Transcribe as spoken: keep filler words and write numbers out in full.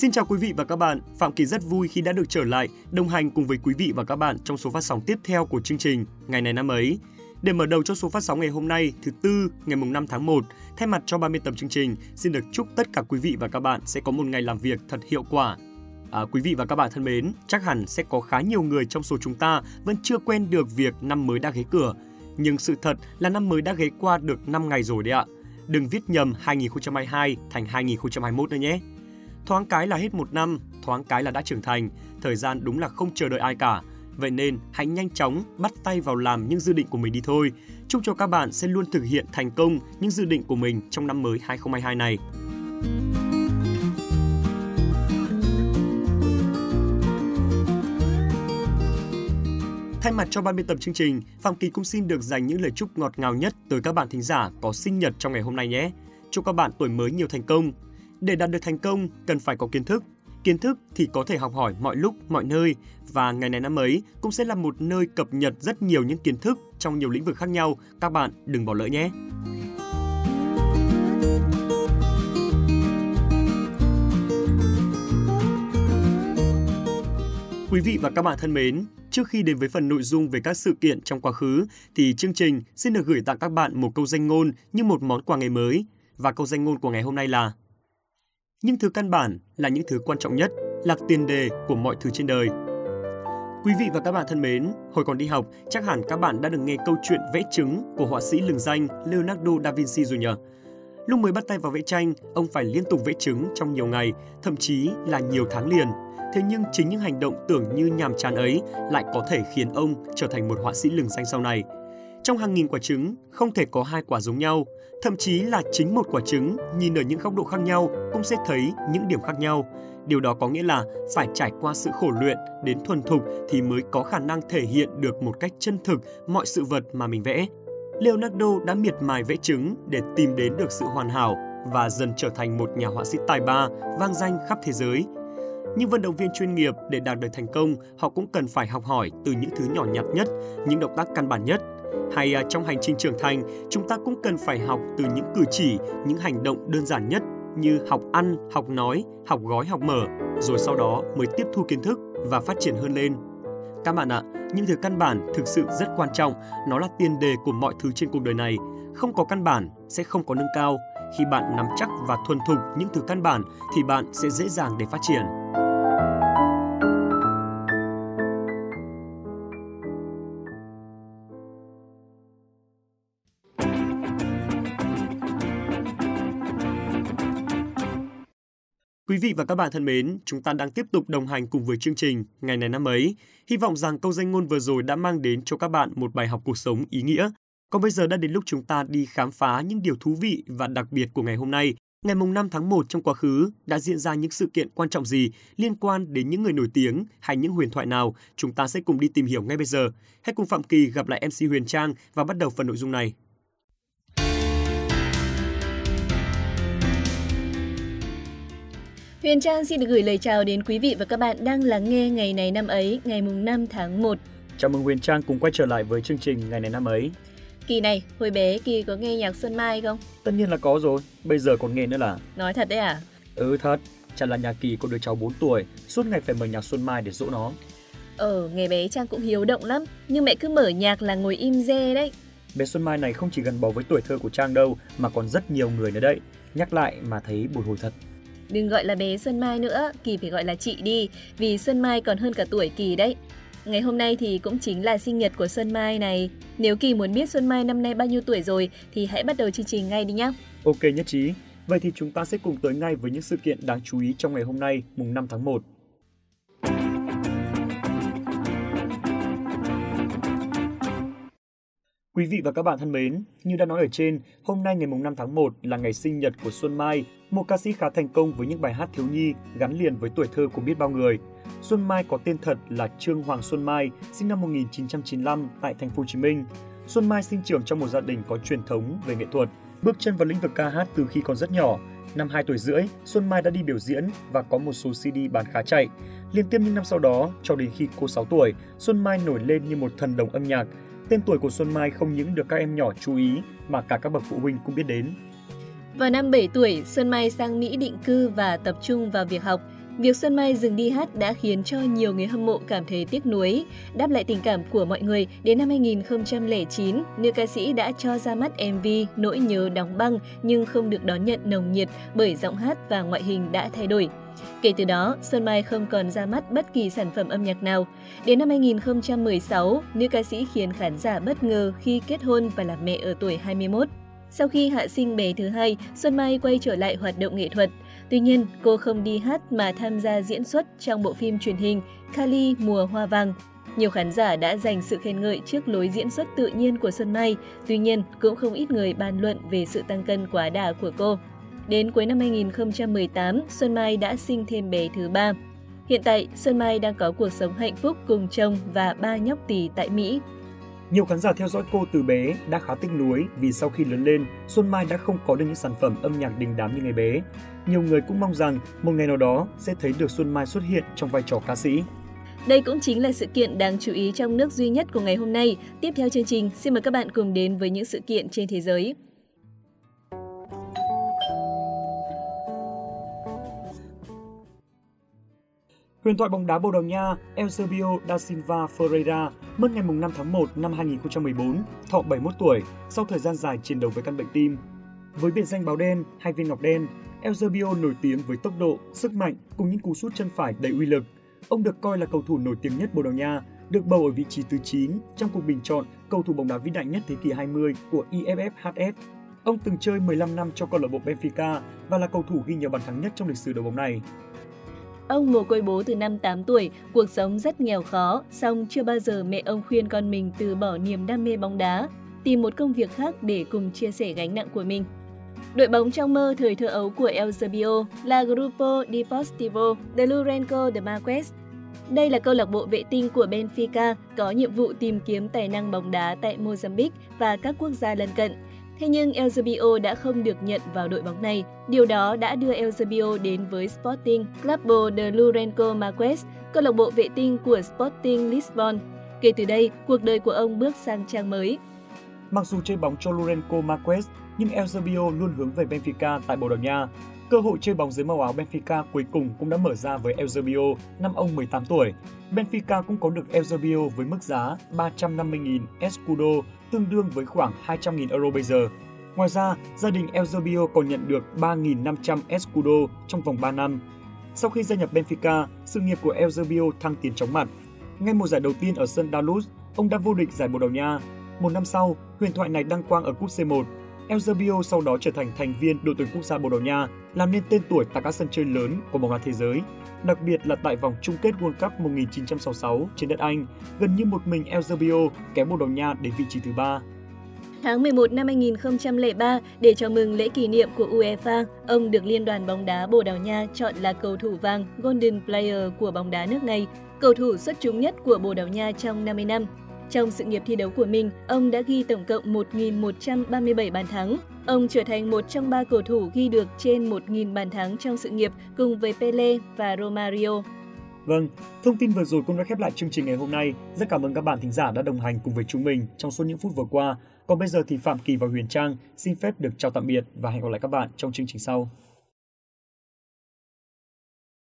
Xin chào quý vị và các bạn, Phạm Kỳ rất vui khi đã được trở lại đồng hành cùng với quý vị và các bạn trong số phát sóng tiếp theo của chương trình Ngày này năm ấy. Để mở đầu cho số phát sóng ngày hôm nay, thứ tư, ngày năm tháng một, thay mặt cho ban biên tập chương trình, xin được chúc tất cả quý vị và các bạn sẽ có một ngày làm việc thật hiệu quả. À, quý vị và các bạn thân mến, chắc hẳn sẽ có khá nhiều người trong số chúng ta vẫn chưa quen được việc năm mới đã ghé cửa. Nhưng sự thật là năm mới đã ghé qua được năm ngày rồi đấy ạ. Đừng viết nhầm hai nghìn không trăm hai mươi hai thành hai nghìn không trăm hai mươi mốt nữa nhé. Thoáng cái là hết một năm, thoáng cái là đã trưởng thành, thời gian đúng là không chờ đợi ai cả. Vậy nên hãy nhanh chóng bắt tay vào làm những dự định của mình đi thôi. Chúc cho các bạn sẽ luôn thực hiện thành công những dự định của mình trong năm mới hai nghìn không trăm hai mươi hai này. Thay mặt cho ban biên tập chương trình, Phạm Kỳ cũng xin được dành những lời chúc ngọt ngào nhất tới các bạn thính giả có sinh nhật trong ngày hôm nay nhé. Chúc các bạn tuổi mới nhiều thành công. Để đạt được thành công, cần phải có kiến thức. Kiến thức thì có thể học hỏi mọi lúc, mọi nơi. Và ngày này năm ấy cũng sẽ là một nơi cập nhật rất nhiều những kiến thức trong nhiều lĩnh vực khác nhau. Các bạn đừng bỏ lỡ nhé. Quý vị và các bạn thân mến, trước khi đến với phần nội dung về các sự kiện trong quá khứ, thì chương trình xin được gửi tặng các bạn một câu danh ngôn như một món quà ngày mới. Và câu danh ngôn của ngày hôm nay là: những thứ căn bản là những thứ quan trọng nhất, là tiền đề của mọi thứ trên đời. Quý vị và các bạn thân mến, hồi còn đi học, chắc hẳn các bạn đã được nghe câu chuyện vẽ trứng của họa sĩ lừng danh Leonardo da Vinci rồi nhờ. Lúc mới bắt tay vào vẽ tranh, ông phải liên tục vẽ trứng trong nhiều ngày, thậm chí là nhiều tháng liền. Thế nhưng chính những hành động tưởng như nhàm chán ấy lại có thể khiến ông trở thành một họa sĩ lừng danh sau này. Trong hàng nghìn quả trứng, không thể có hai quả giống nhau. Thậm chí là chính một quả trứng nhìn ở những góc độ khác nhau cũng sẽ thấy những điểm khác nhau. Điều đó có nghĩa là phải trải qua sự khổ luyện đến thuần thục thì mới có khả năng thể hiện được một cách chân thực mọi sự vật mà mình vẽ. Leonardo đã miệt mài vẽ trứng để tìm đến được sự hoàn hảo và dần trở thành một nhà họa sĩ tài ba, vang danh khắp thế giới. Những vận động viên chuyên nghiệp để đạt được thành công, họ cũng cần phải học hỏi từ những thứ nhỏ nhặt nhất, những động tác căn bản nhất. Hay trong hành trình trưởng thành, chúng ta cũng cần phải học từ những cử chỉ, những hành động đơn giản nhất như học ăn, học nói, học gói, học mở, rồi sau đó mới tiếp thu kiến thức và phát triển hơn lên. Các bạn ạ, những thứ căn bản thực sự rất quan trọng, nó là tiền đề của mọi thứ trên cuộc đời này. Không có căn bản sẽ không có nâng cao. Khi bạn nắm chắc và thuần thục những thứ căn bản thì bạn sẽ dễ dàng để phát triển. Quý vị và các bạn thân mến, chúng ta đang tiếp tục đồng hành cùng với chương trình Ngày này năm ấy. Hy vọng rằng câu danh ngôn vừa rồi đã mang đến cho các bạn một bài học cuộc sống ý nghĩa. Còn bây giờ đã đến lúc chúng ta đi khám phá những điều thú vị và đặc biệt của ngày hôm nay. Ngày năm tháng một trong quá khứ đã diễn ra những sự kiện quan trọng gì liên quan đến những người nổi tiếng hay những huyền thoại nào? Chúng ta sẽ cùng đi tìm hiểu ngay bây giờ. Hãy cùng Phạm Kỳ gặp lại em xê Huyền Trang và bắt đầu phần nội dung này. Huyền Trang xin được gửi lời chào đến quý vị và các bạn đang lắng nghe Ngày này năm ấy, ngày năm tháng một. Chào mừng Huyền Trang cùng quay trở lại với chương trình Ngày này năm ấy. Kỳ này, hồi bé Kỳ có nghe nhạc Xuân Mai không? Tất nhiên là có rồi, bây giờ còn nghe nữa là. Nói thật đấy à? Ừ thật, chẳng là nhà Kỳ có đứa cháu bốn tuổi, suốt ngày phải mở nhạc Xuân Mai để dỗ nó. Ờ, ngày bé Trang cũng hiếu động lắm, nhưng mẹ cứ mở nhạc là ngồi im re đấy. Bé Xuân Mai này không chỉ gắn bó với tuổi thơ của Trang đâu, mà còn rất nhiều người nữa đấy. Nhắc lại mà thấy bồi hồi thật. Đừng gọi là bé Xuân Mai nữa, Kỳ phải gọi là chị đi, vì Xuân Mai còn hơn cả tuổi Kỳ đấy. Ngày hôm nay thì cũng chính là sinh nhật của Xuân Mai này. Nếu Kỳ muốn biết Xuân Mai năm nay bao nhiêu tuổi rồi thì hãy bắt đầu chương trình ngay đi nhé. Ok, nhất trí. Vậy thì chúng ta sẽ cùng tới ngay với những sự kiện đáng chú ý trong ngày hôm nay, mùng năm tháng một. Quý vị và các bạn thân mến, như đã nói ở trên, hôm nay ngày năm tháng một là ngày sinh nhật của Xuân Mai, một ca sĩ khá thành công với những bài hát thiếu nhi gắn liền với tuổi thơ của biết bao người. Xuân Mai có tên thật là Trương Hoàng Xuân Mai, sinh năm một nghìn chín trăm chín mươi lăm tại thành phố Hồ Chí Minh. Xuân Mai sinh trưởng trong một gia đình có truyền thống về nghệ thuật, bước chân vào lĩnh vực ca hát từ khi còn rất nhỏ. Năm hai tuổi rưỡi, Xuân Mai đã đi biểu diễn và có một số xê đê bán khá chạy. Liên tiếp những năm sau đó, cho đến khi cô sáu tuổi, Xuân Mai nổi lên như một thần đồng âm nhạc. Tên tuổi của Xuân Mai không những được các em nhỏ chú ý mà cả các bậc phụ huynh cũng biết đến. Vào năm bảy tuổi, Xuân Mai sang Mỹ định cư và tập trung vào việc học. Việc Xuân Mai dừng đi hát đã khiến cho nhiều người hâm mộ cảm thấy tiếc nuối. Đáp lại tình cảm của mọi người, đến năm hai nghìn không trăm lẻ chín, nữ ca sĩ đã cho ra mắt em vê Nỗi Nhớ Đóng Băng nhưng không được đón nhận nồng nhiệt bởi giọng hát và ngoại hình đã thay đổi. Kể từ đó, Xuân Mai không còn ra mắt bất kỳ sản phẩm âm nhạc nào. Đến năm hai nghìn không trăm mười sáu, nữ ca sĩ khiến khán giả bất ngờ khi kết hôn và làm mẹ ở tuổi hai mươi mốt. Sau khi hạ sinh bé thứ hai, Xuân Mai quay trở lại hoạt động nghệ thuật. Tuy nhiên, cô không đi hát mà tham gia diễn xuất trong bộ phim truyền hình Kali Mùa Hoa Vàng. Nhiều khán giả đã dành sự khen ngợi trước lối diễn xuất tự nhiên của Xuân Mai. Tuy nhiên, cũng không ít người bàn luận về sự tăng cân quá đà của cô. Đến cuối năm hai nghìn không trăm mười tám, Xuân Mai đã sinh thêm bé thứ ba. Hiện tại, Xuân Mai đang có cuộc sống hạnh phúc cùng chồng và ba nhóc tỳ tại Mỹ. Nhiều khán giả theo dõi cô từ bé đã khá tiếc nuối vì sau khi lớn lên, Xuân Mai đã không có được những sản phẩm âm nhạc đình đám như ngày bé. Nhiều người cũng mong rằng một ngày nào đó sẽ thấy được Xuân Mai xuất hiện trong vai trò ca sĩ. Đây cũng chính là sự kiện đáng chú ý trong nước duy nhất của ngày hôm nay. Tiếp theo chương trình, xin mời các bạn cùng đến với những sự kiện trên thế giới. Huyền thoại bóng đá Bồ Đào Nha Eusébio da Silva Ferreira mất ngày năm tháng một năm hai nghìn không trăm mười bốn, thọ bảy mươi mốt tuổi, sau thời gian dài chiến đấu với căn bệnh tim. Với biệt danh báo đen hay viên ngọc đen, Eusébio nổi tiếng với tốc độ, sức mạnh cùng những cú sút chân phải đầy uy lực. Ông được coi là cầu thủ nổi tiếng nhất Bồ Đào Nha, được bầu ở vị trí thứ chín trong cuộc bình chọn cầu thủ bóng đá vĩ đại nhất thế kỷ hai mươi của i ép hát ét. Ông từng chơi mười lăm năm cho câu lạc bộ Benfica và là cầu thủ ghi nhiều bàn thắng nhất trong lịch sử đội bóng này. Ông mồ côi bố từ năm tám tuổi, cuộc sống rất nghèo khó, song chưa bao giờ mẹ ông khuyên con mình từ bỏ niềm đam mê bóng đá, tìm một công việc khác để cùng chia sẻ gánh nặng của mình. Đội bóng trong mơ thời thơ ấu của Eusébio là Grupo Desportivo de Lourenço Marques. Đây là câu lạc bộ vệ tinh của Benfica có nhiệm vụ tìm kiếm tài năng bóng đá tại Mozambique và các quốc gia lân cận. Thế nhưng Eusébio đã không được nhận vào đội bóng này. Điều đó đã đưa Eusébio đến với Sporting Clube de Lourenço Marques, câu lạc bộ vệ tinh của Sporting Lisbon. Kể từ đây, cuộc đời của ông bước sang trang mới. Mặc dù chơi bóng cho Lourenço Marques, nhưng Eusébio luôn hướng về Benfica tại Bồ Đào Nha. Cơ hội chơi bóng dưới màu áo Benfica cuối cùng cũng đã mở ra với Eusébio năm ông mười tám tuổi. Benfica cũng có được Eusébio với mức giá ba trăm năm mươi nghìn escudo, tương đương với khoảng hai trăm nghìn euro bây giờ. Ngoài ra, gia đình Eusébio còn nhận được ba nghìn năm trăm escudo trong vòng ba năm. Sau khi gia nhập Benfica, sự nghiệp của Eusébio thăng tiến chóng mặt. Ngay mùa giải đầu tiên ở sân Daluz, ông đã vô địch giải Bồ Đào Nha. Một năm sau, huyền thoại này đăng quang ở cúp xê một. Eusébio sau đó trở thành thành viên đội tuyển quốc gia Bồ Đào Nha, làm nên tên tuổi tại các sân chơi lớn của bóng đá thế giới, đặc biệt là tại vòng chung kết World Cup một nghìn chín trăm sáu mươi sáu trên đất Anh, gần như một mình Eusébio kém Bồ Đào Nha đến vị trí thứ ba. Tháng mười một năm hai nghìn không trăm lẻ ba, để chào mừng lễ kỷ niệm của UEFA, ông được Liên đoàn bóng đá Bồ Đào Nha chọn là cầu thủ vàng Golden Player của bóng đá nước này, cầu thủ xuất chúng nhất của Bồ Đào Nha trong năm mươi năm. Trong sự nghiệp thi đấu của mình, ông đã ghi tổng cộng một nghìn một trăm ba mươi bảy bàn thắng. Ông trở thành một trong ba cầu thủ ghi được trên một nghìn bàn thắng trong sự nghiệp cùng với Pele và Romario. Vâng, thông tin vừa rồi cũng đã khép lại chương trình ngày hôm nay. Rất cảm ơn các bạn thính giả đã đồng hành cùng với chúng mình trong suốt những phút vừa qua. Còn bây giờ thì Phạm Kỳ và Huyền Trang xin phép được chào tạm biệt và hẹn gặp lại các bạn trong chương trình sau.